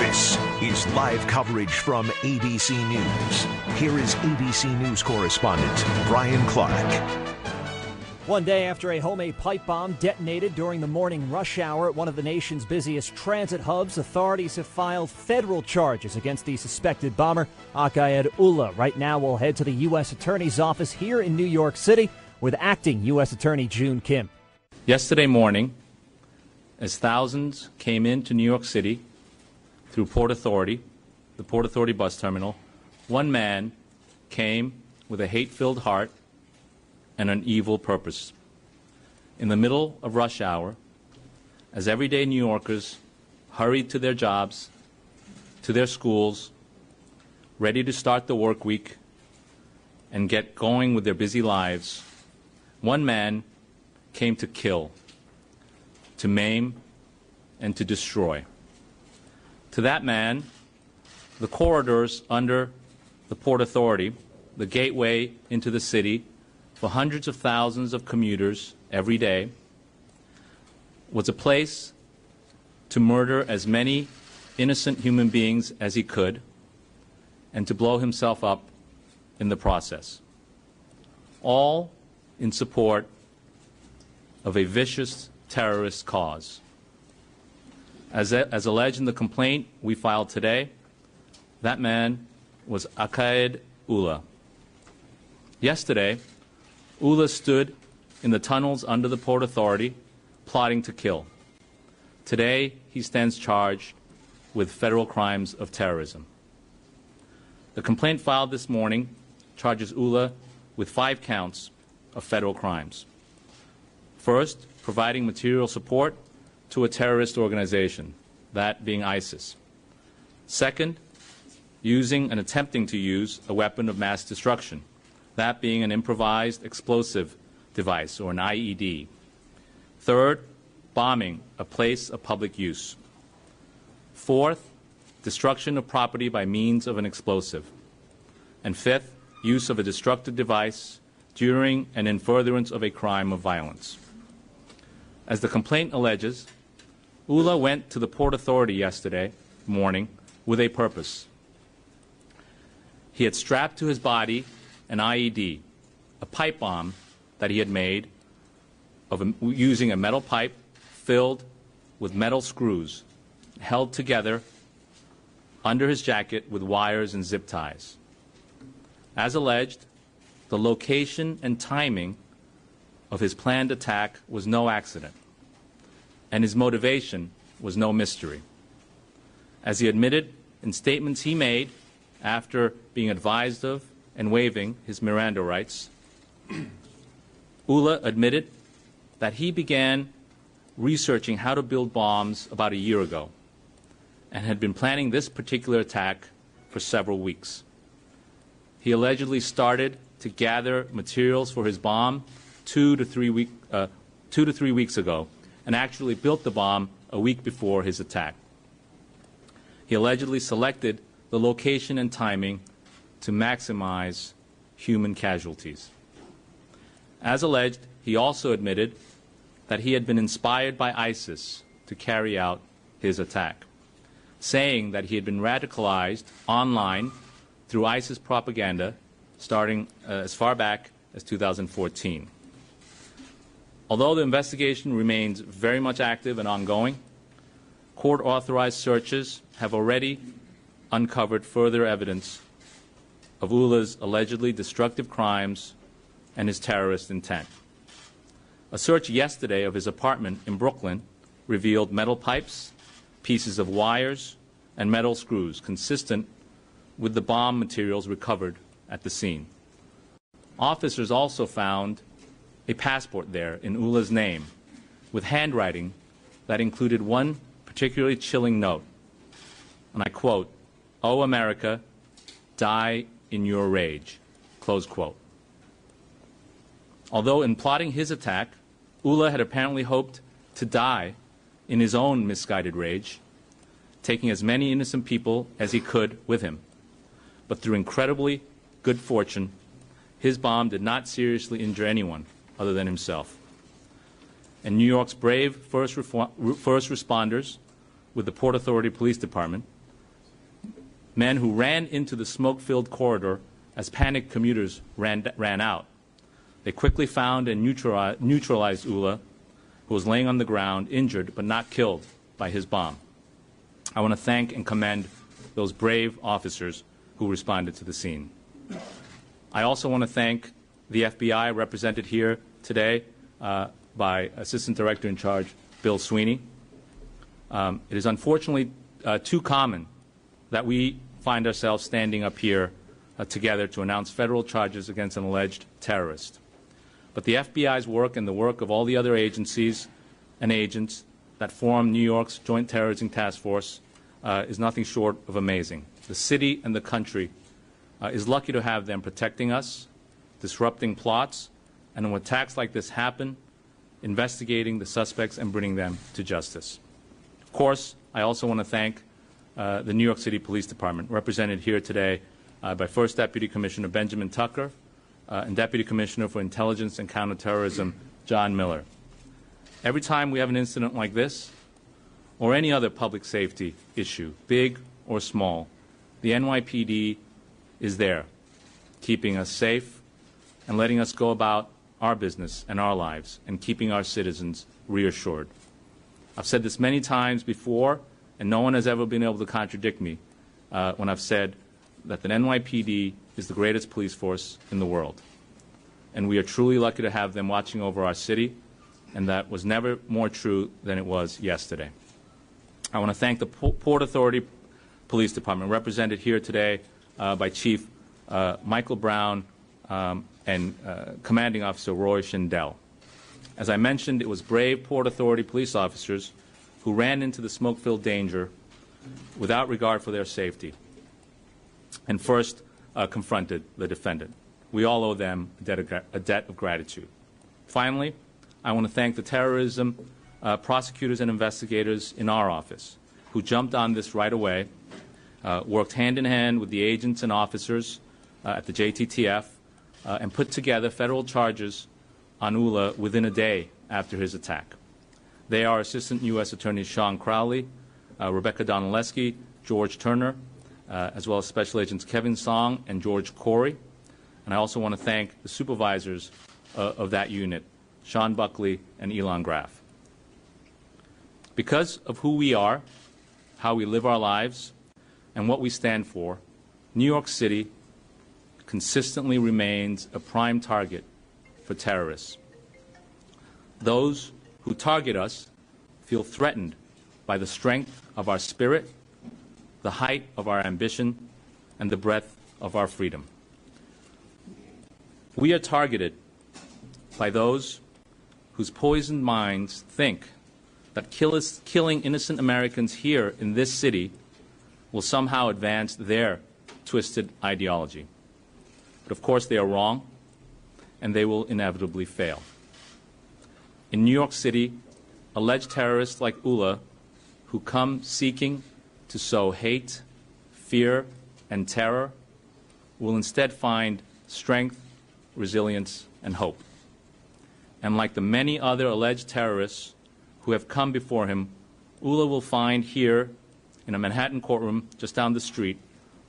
This is live coverage from ABC News. Here is ABC News correspondent Brian Clark. One day after a homemade pipe bomb detonated during the morning rush hour at one of the nation's busiest transit hubs, authorities have filed federal charges against the suspected bomber, Akayed Ullah. Right now, we'll head to the U.S. Attorney's Office here in New York City with acting U.S. Attorney Joon Kim. Yesterday morning, as thousands came into New York City through Port Authority, the Port Authority bus terminal, one man came with a hate-filled heart and an evil purpose. In the middle of rush hour, as everyday New Yorkers hurried to their jobs, to their schools, ready to start the work week and get going with their busy lives, one man came to kill, to maim, and to destroy. To that man, the corridors under the Port Authority, the gateway into the city, for hundreds of thousands of commuters every day, was a place to murder as many innocent human beings as he could and to blow himself up in the process, all in support of a vicious terrorist cause. As alleged in the complaint we filed today, that man was Akayed Ullah. Yesterday, Ullah stood in the tunnels under the Port Authority, plotting to kill. Today, he stands charged with federal crimes of terrorism. The complaint filed this morning charges Ullah with 5 counts of federal crimes. First, providing material support to a terrorist organization, that being ISIS. Second, using and attempting to use a weapon of mass destruction, that being an improvised explosive device, or an IED. Third, bombing a place of public use. Fourth, destruction of property by means of an explosive. And fifth, use of a destructive device during and in furtherance of a crime of violence. As the complaint alleges, Ullah went to the Port Authority yesterday morning with a purpose. He had strapped to his body an IED, a pipe bomb that he had made using a metal pipe filled with metal screws held together under his jacket with wires and zip ties. As alleged, the location and timing of his planned attack was no accident, and his motivation was no mystery. As he admitted in statements he made after being advised of and waiving his Miranda rights, Ullah admitted that he began researching how to build bombs about a year ago and had been planning this particular attack for several weeks. He allegedly started to gather materials for his bomb 2 to 3 weeks ago and actually built the bomb a week before his attack. He allegedly selected the location and timing to maximize human casualties. As alleged, he also admitted that he had been inspired by ISIS to carry out his attack, saying that he had been radicalized online through ISIS propaganda starting as far back as 2014. Although the investigation remains very much active and ongoing, court-authorized searches have already uncovered further evidence of Ullah's allegedly destructive crimes and his terrorist intent. A search yesterday of his apartment in Brooklyn revealed metal pipes, pieces of wires, and metal screws consistent with the bomb materials recovered at the scene. Officers also found a passport there in Ullah's name with handwriting that included one particularly chilling note, and I quote, "Oh, America, die in your rage," close quote. Although in plotting his attack, Ullah had apparently hoped to die in his own misguided rage, taking as many innocent people as he could with him. But through incredibly good fortune, his bomb did not seriously injure anyone other than himself. And New York's brave first responders with the Port Authority Police Department, men who ran into the smoke-filled corridor as panicked commuters ran out. They quickly found and neutralized Ullah, who was laying on the ground, injured but not killed by his bomb. I want to thank and commend those brave officers who responded to the scene. I also want to thank the FBI, represented here today by Assistant Director in Charge Bill Sweeney. It is unfortunately too common that we find ourselves standing up here together to announce federal charges against an alleged terrorist. But the FBI's work and the work of all the other agencies and agents that form New York's Joint Terrorism Task Force is nothing short of amazing. The city and the country is lucky to have them protecting us, disrupting plots, and when attacks like this happen, investigating the suspects and bringing them to justice. Of course, I also want to thank the New York City Police Department, represented here today by First Deputy Commissioner Benjamin Tucker and Deputy Commissioner for Intelligence and Counterterrorism John Miller. Every time we have an incident like this, or any other public safety issue, big or small, the NYPD is there, keeping us safe and letting us go about our business and our lives and keeping our citizens reassured. I've said this many times before, and no one has ever been able to contradict me when I've said that the NYPD is the greatest police force in the world. And we are truly lucky to have them watching over our city, and that was never more true than it was yesterday. I want to thank the Port Authority Police Department, represented here today by Chief Michael Brown and Commanding Officer Roy Schindel. As I mentioned, it was brave Port Authority police officers who ran into the smoke-filled danger without regard for their safety and first confronted the defendant. We all owe them a debt of gratitude. Finally, I want to thank the terrorism prosecutors and investigators in our office who jumped on this right away, worked hand-in-hand with the agents and officers at the JTTF, and put together federal charges on Ullah within a day after his attack. They are Assistant U.S. Attorneys Sean Crowley, Rebecca Donaleski, George Turner, as well as Special Agents Kevin Song and George Corey. And I also want to thank the supervisors of that unit, Sean Buckley and Elon Graff. Because of who we are, how we live our lives, and what we stand for, New York City consistently remains a prime target for terrorists. Those who target us feel threatened by the strength of our spirit, the height of our ambition, and the breadth of our freedom. We are targeted by those whose poisoned minds think that killing innocent Americans here in this city will somehow advance their twisted ideology. But of course they are wrong, and they will inevitably fail. In New York City, alleged terrorists like Ullah, who come seeking to sow hate, fear, and terror, will instead find strength, resilience, and hope. And like the many other alleged terrorists who have come before him, Ullah will find here in a Manhattan courtroom just down the street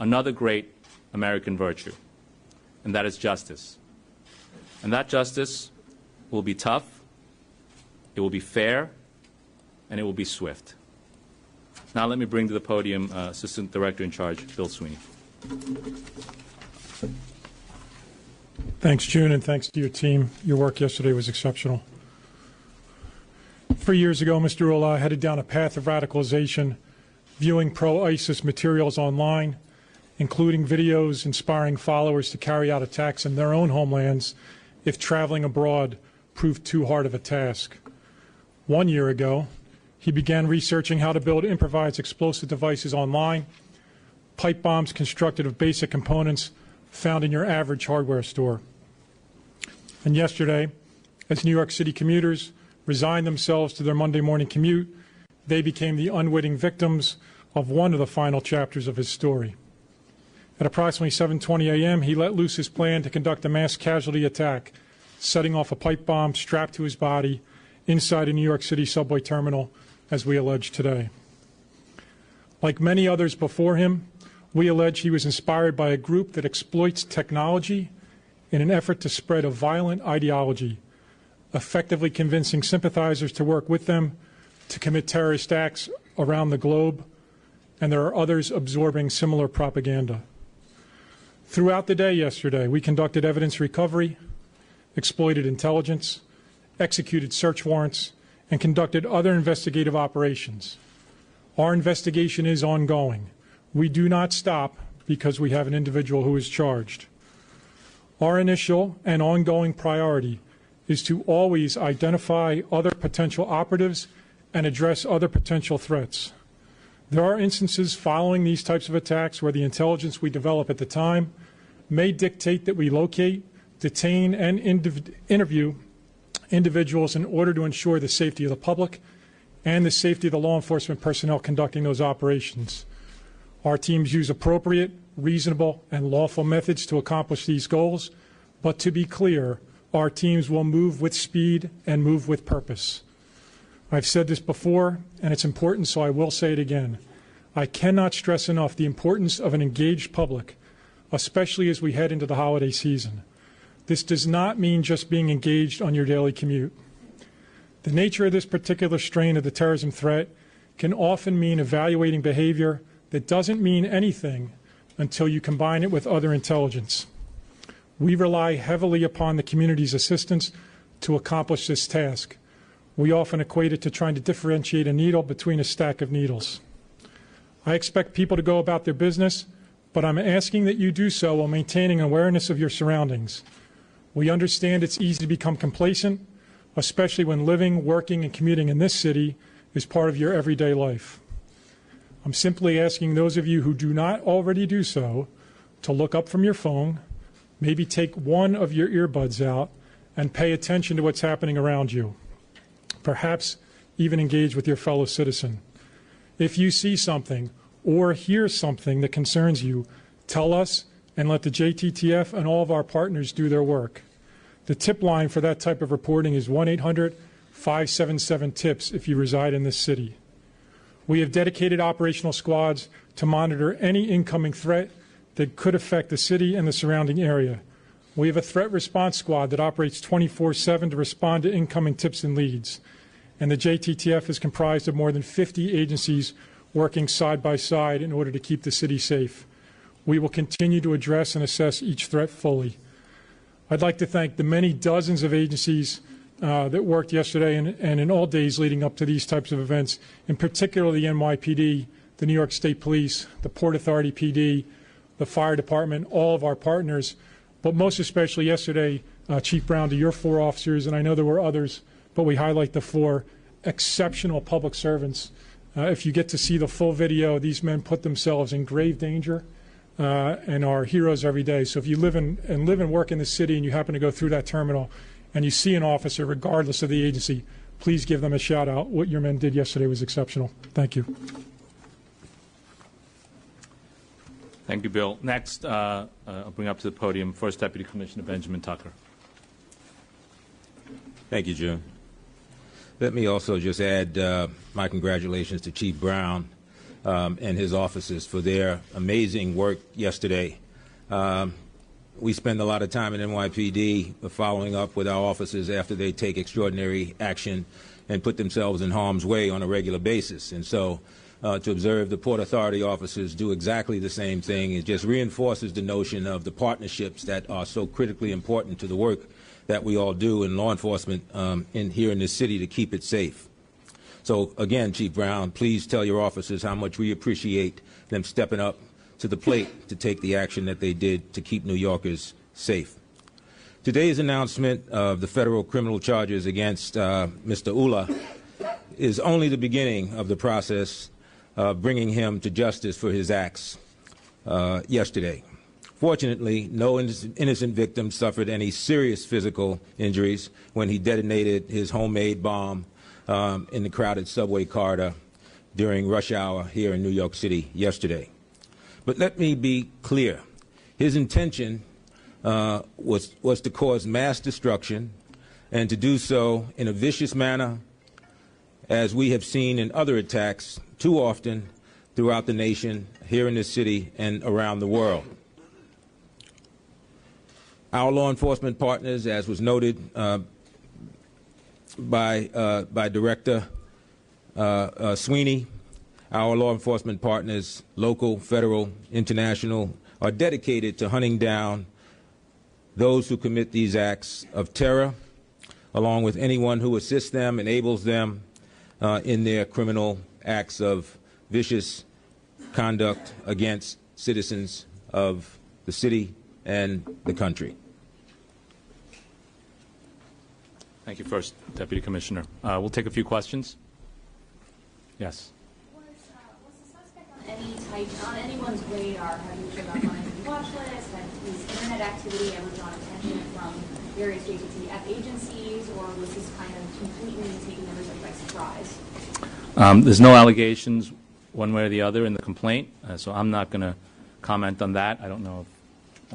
another great American virtue, and that is justice. And that justice will be tough, it will be fair, and it will be swift. Now let me bring to the podium Assistant Director in Charge Bill Sweeney. Thanks, June, and thanks to your team. Your work yesterday was exceptional. 3 years ago, Mr. Ullah headed down a path of radicalization, viewing pro-ISIS materials online, including videos inspiring followers to carry out attacks in their own homelands if traveling abroad proved too hard of a task. 1 year ago, He began researching how to build improvised explosive devices online, pipe bombs constructed of basic components found in your average hardware store. And yesterday, as New York City commuters resigned themselves to their Monday morning commute, they became the unwitting victims of one of the final chapters of his story. At approximately 7:20 a.m., he let loose his plan to conduct a mass casualty attack, setting off a pipe bomb strapped to his body inside a New York City subway terminal, as we allege today. Like many others before him, we allege he was inspired by a group that exploits technology in an effort to spread a violent ideology, effectively convincing sympathizers to work with them to commit terrorist acts around the globe, and there are others absorbing similar propaganda. Throughout the day yesterday, we conducted evidence recovery, exploited intelligence, executed search warrants, and conducted other investigative operations. Our investigation is ongoing. We do not stop because we have an individual who is charged. Our initial and ongoing priority is to always identify other potential operatives and address other potential threats. There are instances following these types of attacks where the intelligence we develop at the time may dictate that we locate, detain, and interview individuals in order to ensure the safety of the public and the safety of the law enforcement personnel conducting those operations. Our teams use appropriate, reasonable, and lawful methods to accomplish these goals, but to be clear, our teams will move with speed and move with purpose. I've said this before, and it's important, so I will say it again. I cannot stress enough the importance of an engaged public, especially as we head into the holiday season. This does not mean just being engaged on your daily commute. The nature of this particular strain of the terrorism threat can often mean evaluating behavior that doesn't mean anything until you combine it with other intelligence. We rely heavily upon the community's assistance to accomplish this task. We often equate it to trying to differentiate a needle between a stack of needles. I expect people to go about their business, but I'm asking that you do so while maintaining awareness of your surroundings. We understand it's easy to become complacent, especially when living, working, and commuting in this city is part of your everyday life. I'm simply asking those of you who do not already do so to look up from your phone, maybe take one of your earbuds out, and pay attention to what's happening around you. Perhaps even engage with your fellow citizen. If you see something or hear something that concerns you, tell us and let the JTTF and all of our partners do their work. The tip line for that type of reporting is 1-800-577-TIPS if you reside in this city. We have dedicated operational squads to monitor any incoming threat that could affect the city and the surrounding area. We have a threat response squad that operates 24/7 to respond to incoming tips and leads. And the JTTF is comprised of more than 50 agencies working side by side in order to keep the city safe. We will continue to address and assess each threat fully. I'd like to thank the many dozens of agencies that worked yesterday and in all days leading up to these types of events, in particular the NYPD, the New York State Police, the Port Authority PD, the Fire Department, all of our partners, but most especially yesterday, Chief Brown, to your four officers, and I know there were others, but we highlight the four exceptional public servants. If you get to see the full video, these men put themselves in grave danger and are heroes every day. So if you live and work in the city and you happen to go through that terminal and you see an officer, regardless of the agency, please give them a shout out. What your men did yesterday was exceptional. Thank you. Thank you, Bill. Next, I'll bring up to the podium First Deputy Commissioner Benjamin Tucker. Thank you, June. Let me also just add my congratulations to Chief Brown and his officers for their amazing work yesterday. We spend a lot of time at NYPD following up with our officers after they take extraordinary action and put themselves in harm's way on a regular basis. And so to observe the Port Authority officers do exactly the same thing. It just reinforces the notion of the partnerships that are so critically important to the work that we all do in law enforcement here in this city to keep it safe. So again, Chief Brown, please tell your officers how much we appreciate them stepping up to the plate to take the action that they did to keep New Yorkers safe. Today's announcement of the federal criminal charges against Mr. Ullah is only the beginning of the process of bringing him to justice for his acts yesterday. Fortunately, no innocent victim suffered any serious physical injuries when he detonated his homemade bomb in the crowded subway corridor during rush hour here in New York City yesterday. But let me be clear. His intention was to cause mass destruction and to do so in a vicious manner, as we have seen in other attacks too often throughout the nation, here in this city, and around the world. Our law enforcement partners, as was noted by Director Sweeney, our law enforcement partners, local, federal, international, are dedicated to hunting down those who commit these acts of terror, along with anyone who assists them, enables them in their criminal acts of vicious conduct against citizens of the city and the country. Thank you, First Deputy Commissioner. We'll take a few questions. Yes. Was the suspect on anyone's radar? Have you turned up on his watch list? Have his internet activity ever drawn attention from various JTTF agencies, or was this kind of completely taking the result by surprise? There's no allegations one way or the other in the complaint, so I'm not going to comment on that. I don't know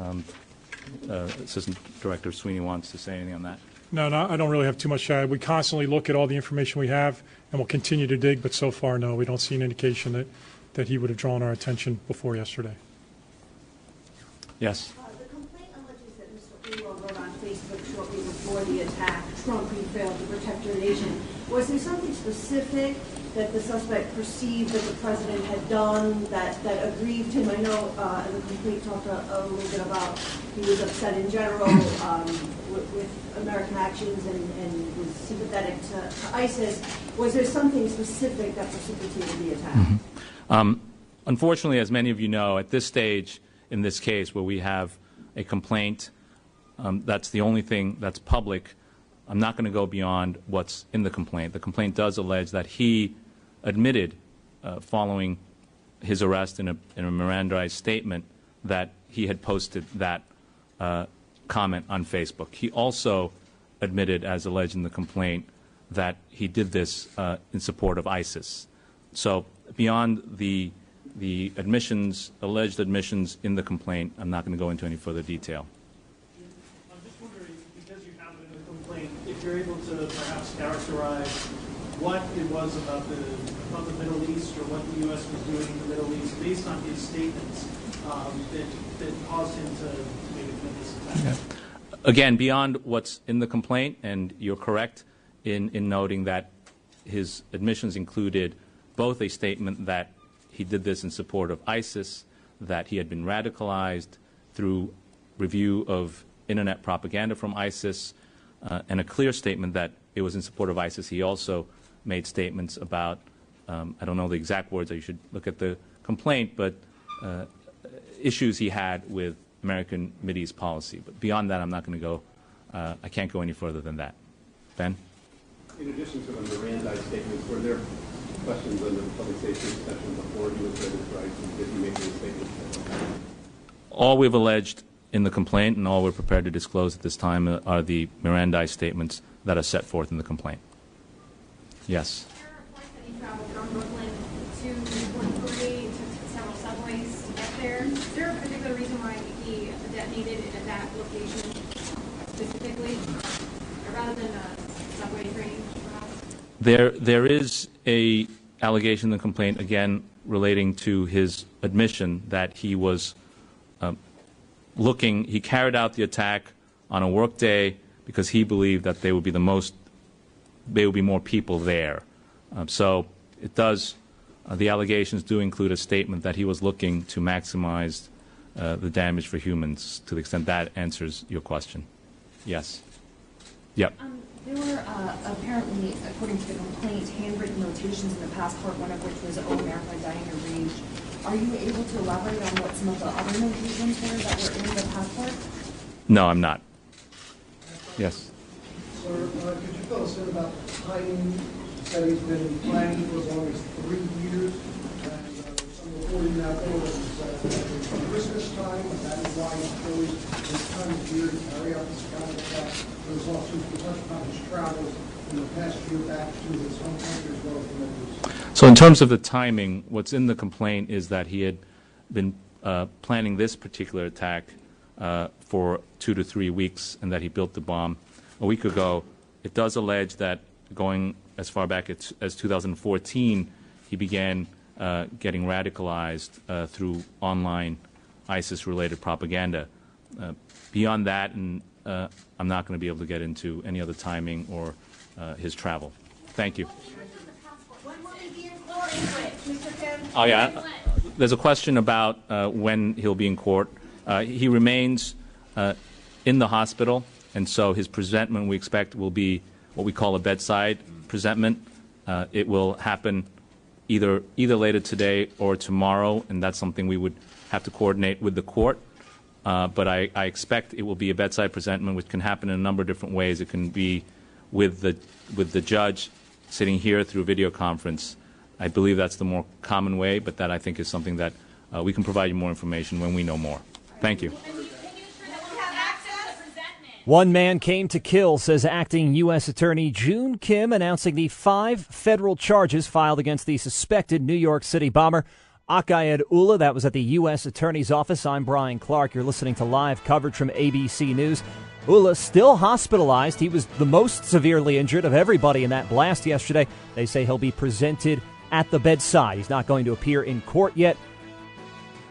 if Assistant Director Sweeney wants to say anything on that. No, I don't really have too much. We constantly look at all the information we have, and we'll continue to dig, but so far, no, we don't see an indication that he would have drawn our attention before yesterday. Yes? The complaint alleges that Mr. Ullah wrote on Facebook shortly before the attack, "Trump, you failed to protect your nation." Was there something specific that the suspect perceived that the president had done that aggrieved him? I know the complaint talked a little bit about he was upset in general with American actions and was sympathetic to ISIS. Was there something specific that precipitated the attack? Mm-hmm. Unfortunately, as many of you know, at this stage in this case where we have a complaint, that's the only thing that's public. I'm not going to go beyond what's in the complaint. The complaint does allege that he admitted following his arrest in a Mirandized statement that he had posted that comment on Facebook. He also admitted, as alleged in the complaint, that he did this in support of ISIS. So beyond the admissions, alleged admissions in the complaint, I'm not going to go into any further detail. I'm just wondering, because you have it in the complaint, if you're able to perhaps characterize what it was about the Middle East or what the U.S. was doing in the Middle East based on his statements that caused him to maybe commit this attack. Yeah. Again, beyond what's in the complaint, and you're correct in noting that his admissions included both a statement that he did this in support of ISIS, that he had been radicalized through review of internet propaganda from ISIS, and a clear statement that it was in support of ISIS. He also made statements about, I don't know the exact words, you should look at the complaint, but issues he had with American Mideast policy. But beyond that, I'm not going to go, I can't go any further than that. Ben? In addition to the Miranda statements, were there questions on the public safety exception before he was ready for ISIS? Did he make any statements? All we've alleged in the complaint and all we're prepared to disclose at this time are the Miranda statements that are set forth in the complaint. Yes? There are reports that he traveled from Brooklyn to Port Authority, took several subways to get there. Is there a particular reason why he detonated at that location specifically, rather than a subway train, perhaps? There is an allegation in the complaint, again, relating to his admission that he was he carried out the attack on a work day because he believed that there would be more people there. So it does, the allegations do include a statement that he was looking to maximize the damage for humans, to the extent that answers your question. Yes. Yep. There were apparently, according to the complaint, handwritten notations in the passport, one of which was, "Oh, America, dying to rage." Are you able to elaborate on what some of the other notations were that were in the passport? No, I'm not. Yes. Sir, could you tell us about the timing, studies been in planning for as long as 3 years. And some reporting out there was Christmas time, and that is why it's always this time of year to carry out this kind of attack. There was also much published travels in the past year back to his home country as well as the others. So in terms of the timing, what's in the complaint is that he had been planning this particular attack for 2 to 3 weeks, and that he built the bomb a week ago. It does allege that going as far back as 2014, he began getting radicalized through online ISIS-related propaganda. Beyond that, and I'm not going to be able to get into any other timing or his travel. Thank you. Oh, yeah. There's a question about when he'll be in court. He remains in the hospital, and so his presentment, we expect, will be what we call a bedside presentment. It will happen either later today or tomorrow, and that's something we would have to coordinate with the court. But I expect it will be a bedside presentment, which can happen in a number of different ways. It can be with the judge sitting here through video conference. I believe that's the more common way, but that I think is something that we can provide you more information when we know more. Thank you. One man came to kill, says acting U.S. Attorney Joon Kim, announcing the 5 federal charges filed against the suspected New York City bomber Akayed Ullah. That was at the U.S. Attorney's Office. I'm Brian Clark. You're listening to live coverage from ABC News. Ullah still hospitalized. He was the most severely injured of everybody in that blast yesterday. They say he'll be presented at the bedside. He's not going to appear in court yet.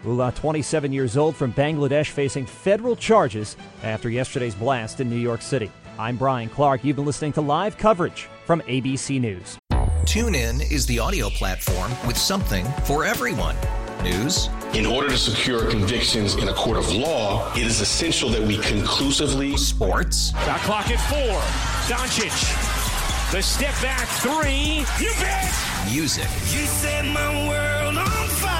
Ullah, 27 years old, from Bangladesh, facing federal charges after yesterday's blast in New York City. I'm Brian Clark. You've been listening to live coverage from ABC News. TuneIn is the audio platform with something for everyone. News. In order to secure convictions in a court of law, it is essential that we conclusively. Sports. The clock at 4. Doncic. The step back 3. You bet. Music. You set my world on fire.